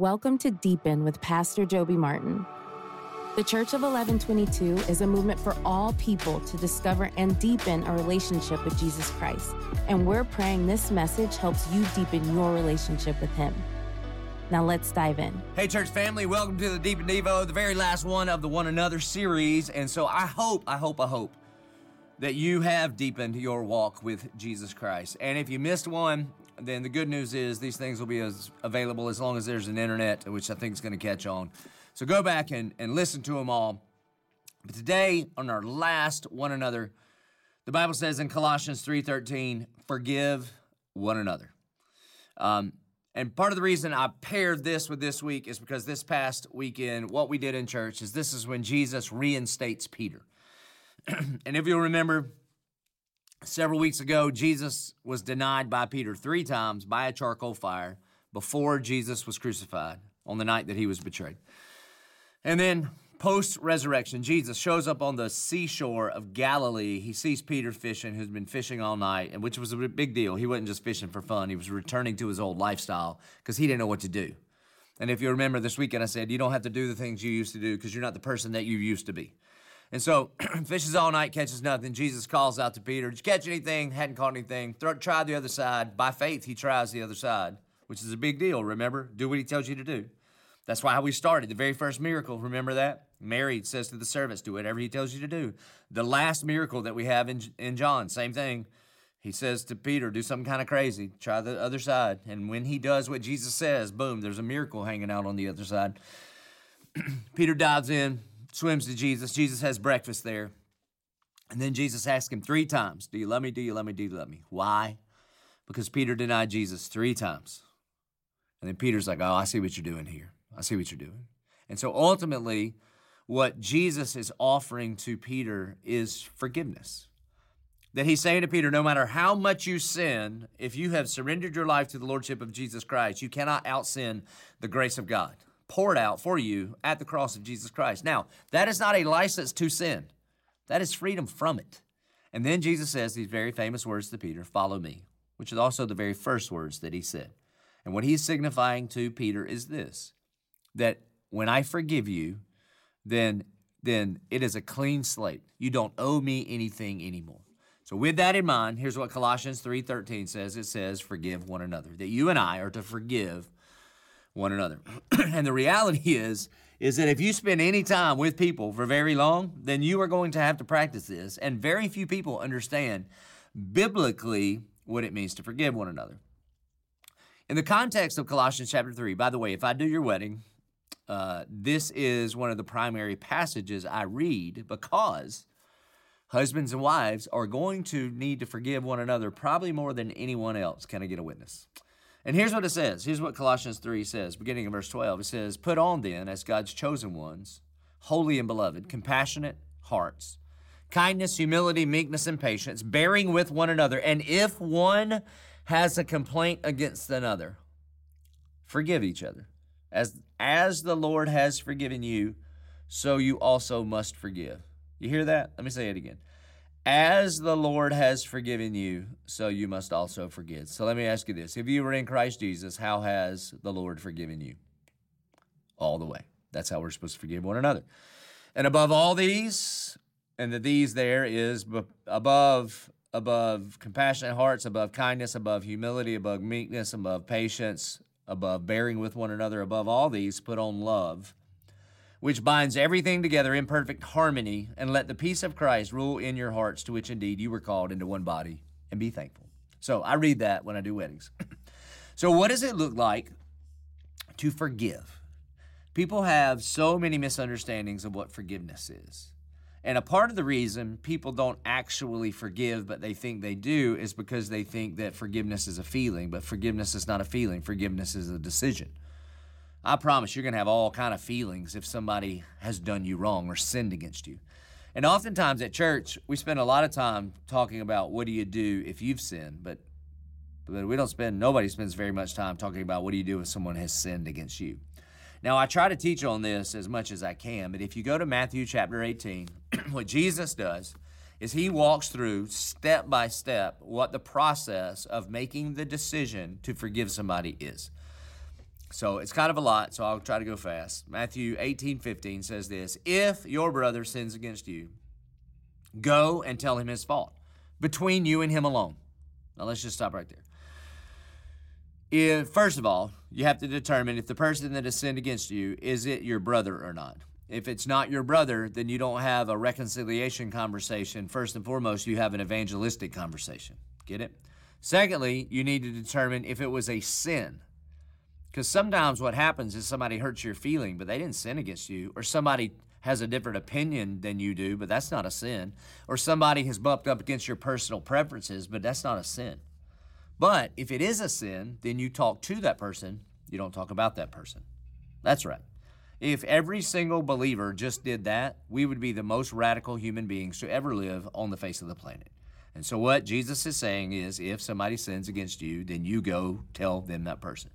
Welcome to Deepen with Pastor Joby Martin. The Church of 1122 is a movement for all people to discover and deepen a relationship with Jesus Christ, and we're praying this message helps you deepen your relationship with Him. Now let's dive in. Hey, church family, welcome to the Deepen Devo, the very last one of the One Another series. And so I hope that you have deepened your walk with Jesus Christ. And if you missed one, then the good news is these things will be as available as long as there's an internet, which I think is going to catch on. So go back and listen to them all. But today, on our last One Another, the Bible says in Colossians 3:13, forgive one another. And part of the reason I paired this with this week is because this past weekend, what we did in church is this is when Jesus reinstates Peter. And if you'll remember, several weeks ago, Jesus was denied by Peter 3 times by a charcoal fire before Jesus was crucified on the night that he was betrayed. And then post-resurrection, Jesus shows up on the seashore of Galilee. He sees Peter fishing, who's been fishing all night, and which was a big deal. He wasn't just fishing for fun. He was returning to his old lifestyle because he didn't know what to do. And if you remember this weekend, I said, you don't have to do the things you used to do because you're not the person that you used to be. And so fishes all night, catches nothing. Jesus calls out to Peter, did you catch anything? Hadn't caught anything. Try the other side. By faith, he tries the other side, which is a big deal, remember? Do what he tells you to do. That's why we started the very first miracle. Remember that? Mary says to the servants, do whatever he tells you to do. The last miracle that we have in John, same thing. He says to Peter, do something kind of crazy. Try the other side. And when he does what Jesus says, boom, there's a miracle hanging out on the other side. Peter dives in, swims to Jesus. Jesus has breakfast there. And then Jesus asks him 3 times, do you love me? Do you love me? Do you love me? Why? Because Peter denied Jesus 3 times. And then Peter's like, oh, I see what you're doing here. I see what you're doing. And so ultimately, what Jesus is offering to Peter is forgiveness. That he's saying to Peter, no matter how much you sin, if you have surrendered your life to the Lordship of Jesus Christ, you cannot out-sin the grace of God poured out for you at the cross of Jesus Christ. Now, that is not a license to sin. That is freedom from it. And then Jesus says these very famous words to Peter, follow me, which is also the very first words that he said. And what he's signifying to Peter is this, that when I forgive you, then it is a clean slate. You don't owe me anything anymore. So with that in mind, here's what Colossians 3:13 says. It says, forgive one another, that you and I are to forgive one another. And the reality is that if you spend any time with people for very long, then you are going to have to practice this. And very few people understand biblically what it means to forgive one another. In the context of Colossians chapter 3, by the way, if I do your wedding, this is one of the primary passages I read because husbands and wives are going to need to forgive one another probably more than anyone else. Can I get a witness? And here's what it says. Here's what Colossians 3 says, beginning in verse 12. It says, put on then, as God's chosen ones, holy and beloved, compassionate hearts, kindness, humility, meekness, and patience, bearing with one another. And if one has a complaint against another, forgive each other. As the Lord has forgiven you, so you also must forgive. You hear that? Let me say it again. As the Lord has forgiven you, so you must also forgive. So let me ask you this. If you were in Christ Jesus, how has the Lord forgiven you? All the way. That's how we're supposed to forgive one another. And above all these, and the these there is above compassionate hearts, above kindness, above humility, above meekness, above patience, above bearing with one another, above all these, put on love, which binds everything together in perfect harmony, and let the peace of Christ rule in your hearts, to which indeed you were called into one body, and be thankful. So I read that when I do weddings. So what does it look like to forgive? People have so many misunderstandings of what forgiveness is. And a part of the reason people don't actually forgive, but they think they do, is because they think that forgiveness is a feeling, but forgiveness is not a feeling. Forgiveness is a decision. I promise you're going to have all kind of feelings if somebody has done you wrong or sinned against you. And oftentimes at church, we spend a lot of time talking about what do you do if you've sinned, but nobody spends very much time talking about what do you do if someone has sinned against you. Now, I try to teach on this as much as I can, but if you go to Matthew chapter 18, what Jesus does is he walks through step by step what the process of making the decision to forgive somebody is. So it's kind of a lot, so I'll try to go fast. Matthew 18:15 says this, "If your brother sins against you, go and tell him his fault, between you and him alone." Now let's just stop right there. First of all, you have to determine if the person that has sinned against you, is it your brother or not? If it's not your brother, then you don't have a reconciliation conversation. First and foremost, you have an evangelistic conversation. Get it? Secondly, you need to determine if it was a sin. Because sometimes what happens is somebody hurts your feeling, but they didn't sin against you, or somebody has a different opinion than you do, but that's not a sin, or somebody has bumped up against your personal preferences, but that's not a sin. But if it is a sin, then you talk to that person, you don't talk about that person. That's right. If every single believer just did that, we would be the most radical human beings to ever live on the face of the planet. And so what Jesus is saying is, if somebody sins against you, then you go tell them that person.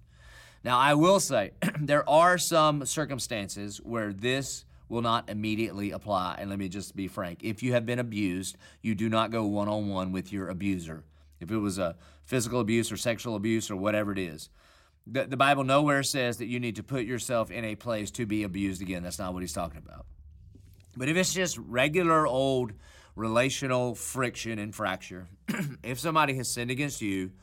Now, I will say there are some circumstances where this will not immediately apply. And let me just be frank. If you have been abused, you do not go one-on-one with your abuser. If it was a physical abuse or sexual abuse or whatever it is, the Bible nowhere says that you need to put yourself in a place to be abused again. That's not what he's talking about. But if it's just regular old relational friction and fracture, if somebody has sinned against you,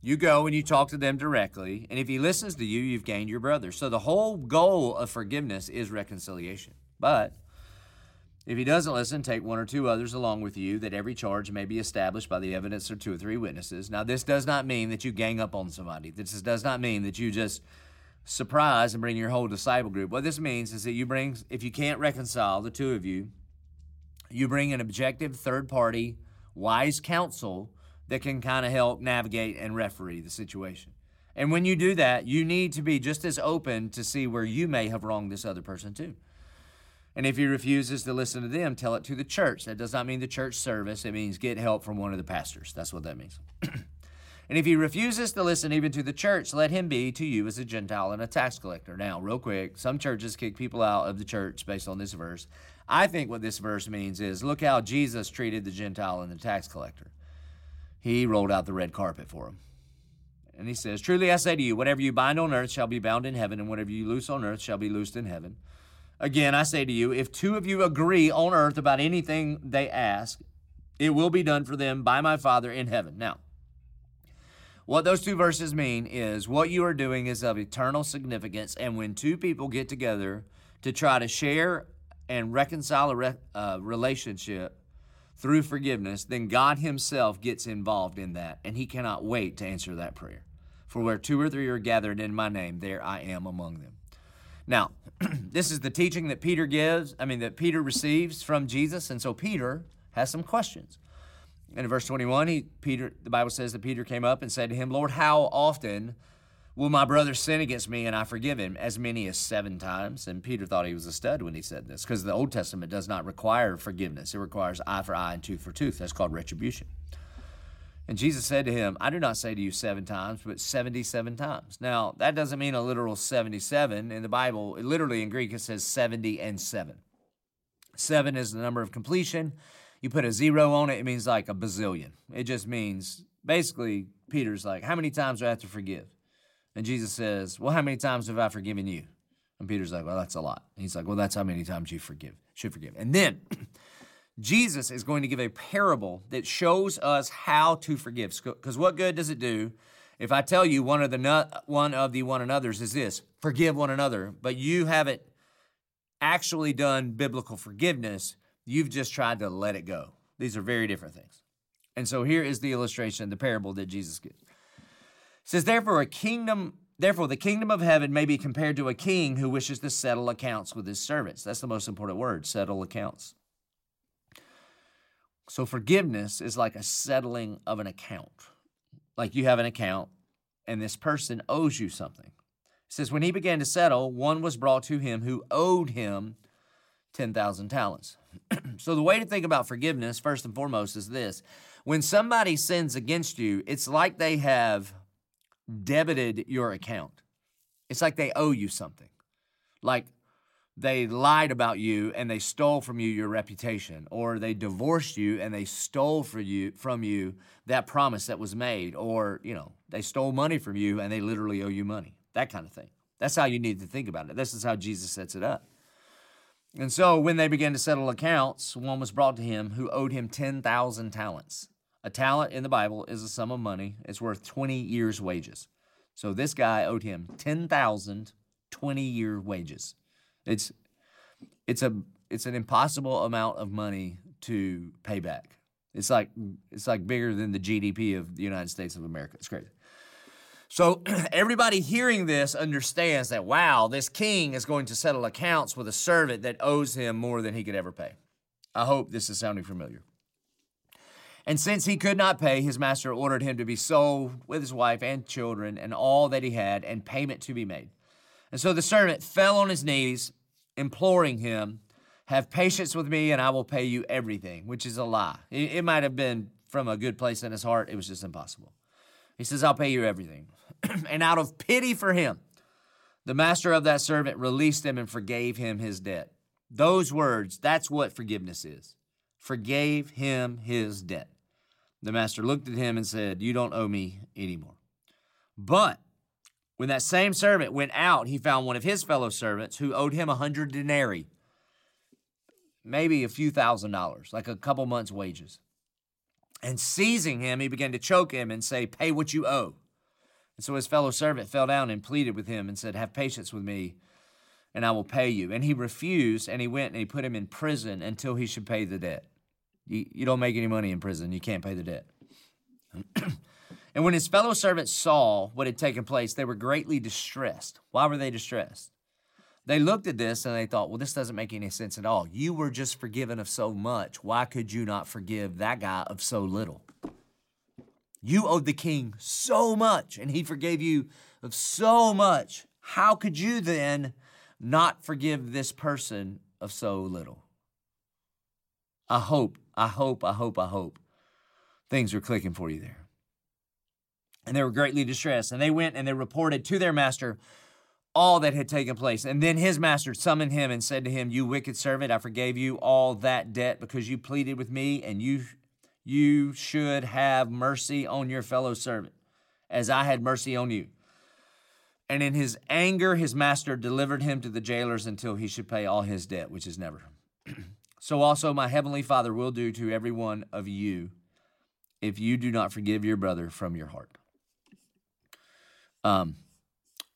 you go and you talk to them directly, and if he listens to you, you've gained your brother. So the whole goal of forgiveness is reconciliation. But if he doesn't listen, take one or two others along with you, that every charge may be established by the evidence of two or three witnesses. Now, this does not mean that you gang up on somebody. This does not mean that you just surprise and bring your whole disciple group. What this means is that you bring, if you can't reconcile, the two of you, you bring an objective third-party wise counsel that can kind of help navigate and referee the situation. And when you do that, you need to be just as open to see where you may have wronged this other person too. And if he refuses to listen to them, tell it to the church. That does not mean the church service. It means get help from one of the pastors. That's what that means. And if he refuses to listen even to the church, let him be to you as a Gentile and a tax collector. Now, real quick, some churches kick people out of the church based on this verse. I think what this verse means is look how Jesus treated the Gentile and the tax collector. He rolled out the red carpet for him. And he says, "Truly I say to you, whatever you bind on earth shall be bound in heaven, and whatever you loose on earth shall be loosed in heaven. Again, I say to you, if two of you agree on earth about anything they ask, it will be done for them by my Father in heaven." Now, what those two verses mean is what you are doing is of eternal significance, and when two people get together to try to share and reconcile a relationship through forgiveness, then God himself gets involved in that, and he cannot wait to answer that prayer. For where two or three are gathered in my name, there I am among them. Now, this is the teaching that Peter receives from Jesus, and so Peter has some questions. And in verse 21, the Bible says that Peter came up and said to him, "Lord, how often will my brother sin against me and I forgive him? As many as 7 times?" And Peter thought he was a stud when he said this, because the Old Testament does not require forgiveness. It requires eye for eye and tooth for tooth. That's called retribution. And Jesus said to him, "I do not say to you 7 times, but 77 times." Now, that doesn't mean a literal 77. In the Bible, literally in Greek, it says 70 and 7. 7 is the number of completion. You put a 0 on it, it means like a bazillion. It just means, basically, Peter's like, how many times do I have to forgive? And Jesus says, "Well, how many times have I forgiven you?" And Peter's like, "Well, that's a lot." And he's like, "Well, that's how many times you should forgive." And then Jesus is going to give a parable that shows us how to forgive. Because what good does it do if I tell you one of the one another's is this, forgive one another, but you haven't actually done biblical forgiveness. You've just tried to let it go. These are very different things. And so here is the illustration, the parable that Jesus gives. It says, therefore the kingdom of heaven may be compared to a king who wishes to settle accounts with his servants. That's the most important word, settle accounts. So forgiveness is like a settling of an account. Like you have an account and this person owes you something. It says, when he began to settle, one was brought to him who owed him 10,000 talents. So the way to think about forgiveness, first and foremost, is this. When somebody sins against you, it's like they have debited your account. It's like they owe you something. Like they lied about you and they stole from you your reputation, or they divorced you and they stole from you that promise that was made, or, you know, they stole money from you and they literally owe you money, that kind of thing. That's how you need to think about it. This is how Jesus sets it up. And so when they began to settle accounts, one was brought to him who owed him 10,000 talents. A talent in the Bible is a sum of money. It's worth 20 years' wages. So this guy owed him 10,000 20-year wages. It's an impossible amount of money to pay back. It's like bigger than the GDP of the United States of America. It's crazy. So everybody hearing this understands that, wow, this king is going to settle accounts with a servant that owes him more than he could ever pay. I hope this is sounding familiar. And since he could not pay, his master ordered him to be sold with his wife and children and all that he had, and payment to be made. And so the servant fell on his knees, imploring him, "Have patience with me, and I will pay you everything," which is a lie. It might have been from a good place in his heart. It was just impossible. He says, "I'll pay you everything." And out of pity for him, the master of that servant released him and forgave him his debt. Those words, that's what forgiveness is. Forgave him his debt. The master looked at him and said, "You don't owe me anymore." But when that same servant went out, he found one of his fellow servants who owed him 100 denarii, maybe a few $1,000s, like a couple months' wages. And seizing him, he began to choke him and say, "Pay what you owe." And so his fellow servant fell down and pleaded with him and said, "Have patience with me, and I will pay you." And he refused, and he went and he put him in prison until he should pay the debt. You don't make any money in prison. You can't pay the debt. And when his fellow servants saw what had taken place, they were greatly distressed. Why were they distressed? They looked at this and they thought, well, this doesn't make any sense at all. You were just forgiven of so much. Why could you not forgive that guy of so little? You owed the king so much, and he forgave you of so much. How could you then not forgive this person of so little? I hope things are clicking for you there. And they were greatly distressed, and they went and they reported to their master all that had taken place. And then his master summoned him and said to him, "You wicked servant, I forgave you all that debt because you pleaded with me, and you should have mercy on your fellow servant as I had mercy on you." And in his anger, his master delivered him to the jailers until he should pay all his debt, which is never. So also my heavenly Father will do to every one of you if you do not forgive your brother from your heart.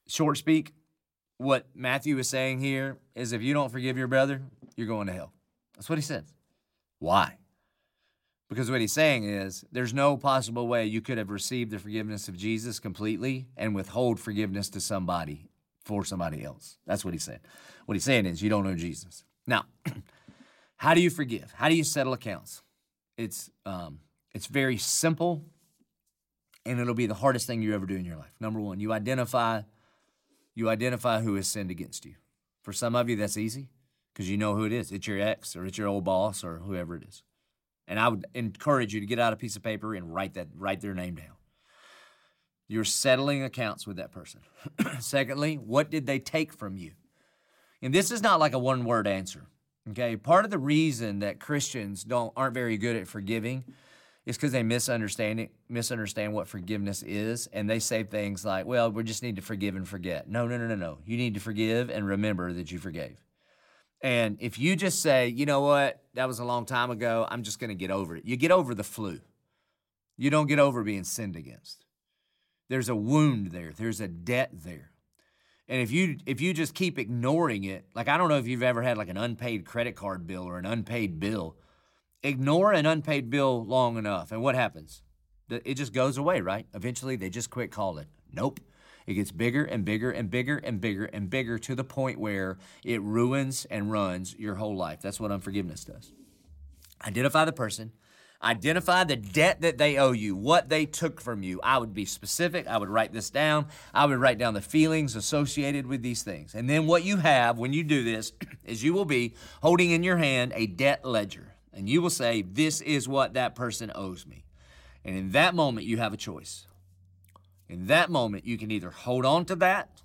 Short speak. What Matthew is saying here is if you don't forgive your brother, you're going to hell. That's what he says. Why? Because what he's saying is there's no possible way you could have received the forgiveness of Jesus completely and withhold forgiveness to somebody for somebody else. That's what he's saying. What he's saying is you don't know Jesus. Now, how do you forgive? How do you settle accounts? It's very simple, and it'll be the hardest thing you ever do in your life. Number one, you identify who has sinned against you. For some of you, that's easy because you know who it is. It's your ex or it's your old boss or whoever it is. And I would encourage you to get out a piece of paper and write their name down. You're settling accounts with that person. Secondly, what did they take from you? And this is not like a one-word answer, okay? Part of the reason that Christians aren't very good at forgiving is because they misunderstand what forgiveness is, and they say things like, well, we just need to forgive and forget. No. You need to forgive and remember that you forgave. And if you just say, you know what, that was a long time ago, I'm just going to get over it. You get over the flu. You don't get over being sinned against. There's a wound there. There's a debt there. And if you just keep ignoring it, like I don't know if you've ever had like an unpaid credit card bill or an unpaid bill. Ignore an unpaid bill long enough, and what happens? It just goes away, right? Eventually, they just quit calling. Nope. It gets bigger and bigger and bigger and bigger and bigger to the point where it ruins and runs your whole life. That's what unforgiveness does. Identify the person. Identify the debt that they owe you, what they took from you. I would be specific. I would write this down. I would write down the feelings associated with these things. And then what you have when you do this is you will be holding in your hand a debt ledger. And you will say, this is what that person owes me. And in that moment, you have a choice. In that moment, you can either hold on to that.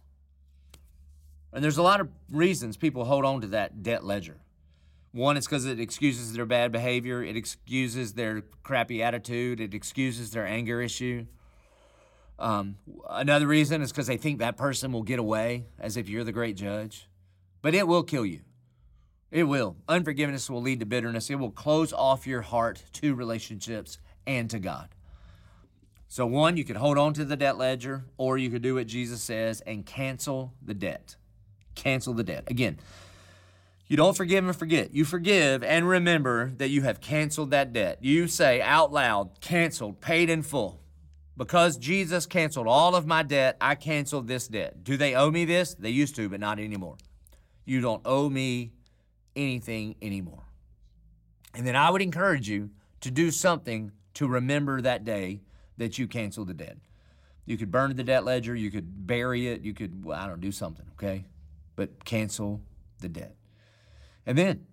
And there's a lot of reasons people hold on to that debt ledger. One, it's because it excuses their bad behavior. It excuses their crappy attitude. It excuses their anger issue. Another reason is because they think that person will get away as if you're the great judge. But it will kill you. It will. Unforgiveness will lead to bitterness. It will close off your heart to relationships and to God. So one, you could hold on to the debt ledger, or you could do what Jesus says and cancel the debt. Cancel the debt. Again, you don't forgive and forget. You forgive and remember that you have canceled that debt. You say out loud, canceled, paid in full. Because Jesus canceled all of my debt, I canceled this debt. Do they owe me this? They used to, but not anymore. You don't owe me anything anymore. And then I would encourage you to do something to remember that day that you canceled the debt. You could burn the debt ledger. You could bury it. You could, do something, okay? But cancel the debt. And then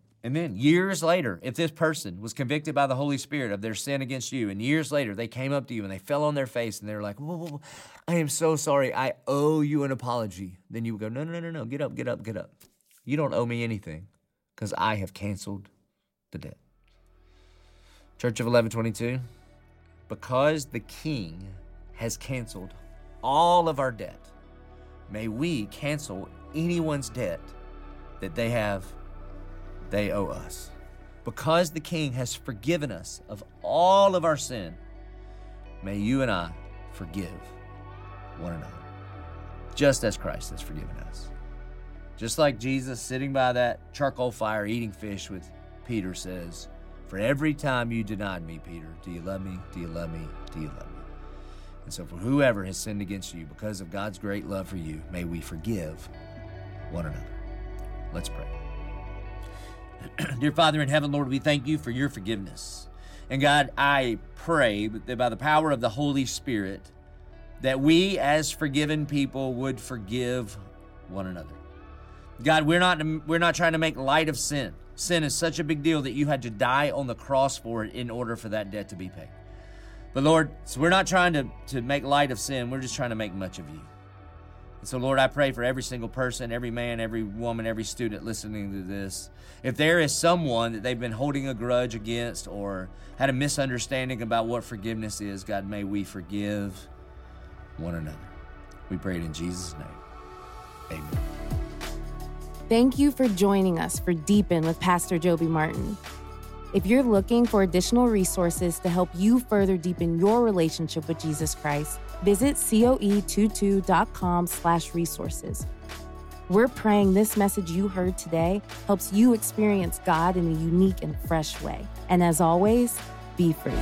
years later, if this person was convicted by the Holy Spirit of their sin against you, and years later they came up to you and they fell on their face and they were like, whoa, I am so sorry. I owe you an apology. Then you would go, no, get up. You don't owe me anything because I have canceled the debt. Church of 1122, because the King has canceled all of our debt, may we cancel anyone's debt that they owe us. Because the King has forgiven us of all of our sin, may you and I forgive one another, just as Christ has forgiven us. Just like Jesus sitting by that charcoal fire eating fish with Peter says, for every time you denied me, Peter, do you love me? Do you love me? Do you love me? And so for whoever has sinned against you, because of God's great love for you, may we forgive one another. Let's pray. Dear Father in heaven, Lord, we thank you for your forgiveness. And God, I pray that by the power of the Holy Spirit, that we as forgiven people would forgive one another. God, we're not trying to make light of sin. Sin is such a big deal that you had to die on the cross for it in order for that debt to be paid. But Lord, so we're not trying to make light of sin. We're just trying to make much of you. And so, Lord, I pray for every single person, every man, every woman, every student listening to this. If there is someone that they've been holding a grudge against or had a misunderstanding about what forgiveness is, God, may we forgive one another. We pray it in Jesus' name. Amen. Thank you for joining us for Deepen with Pastor Joby Martin. If you're looking for additional resources to help you further deepen your relationship with Jesus Christ, visit coe22.com/resources. We're praying this message you heard today helps you experience God in a unique and fresh way. And as always, be free.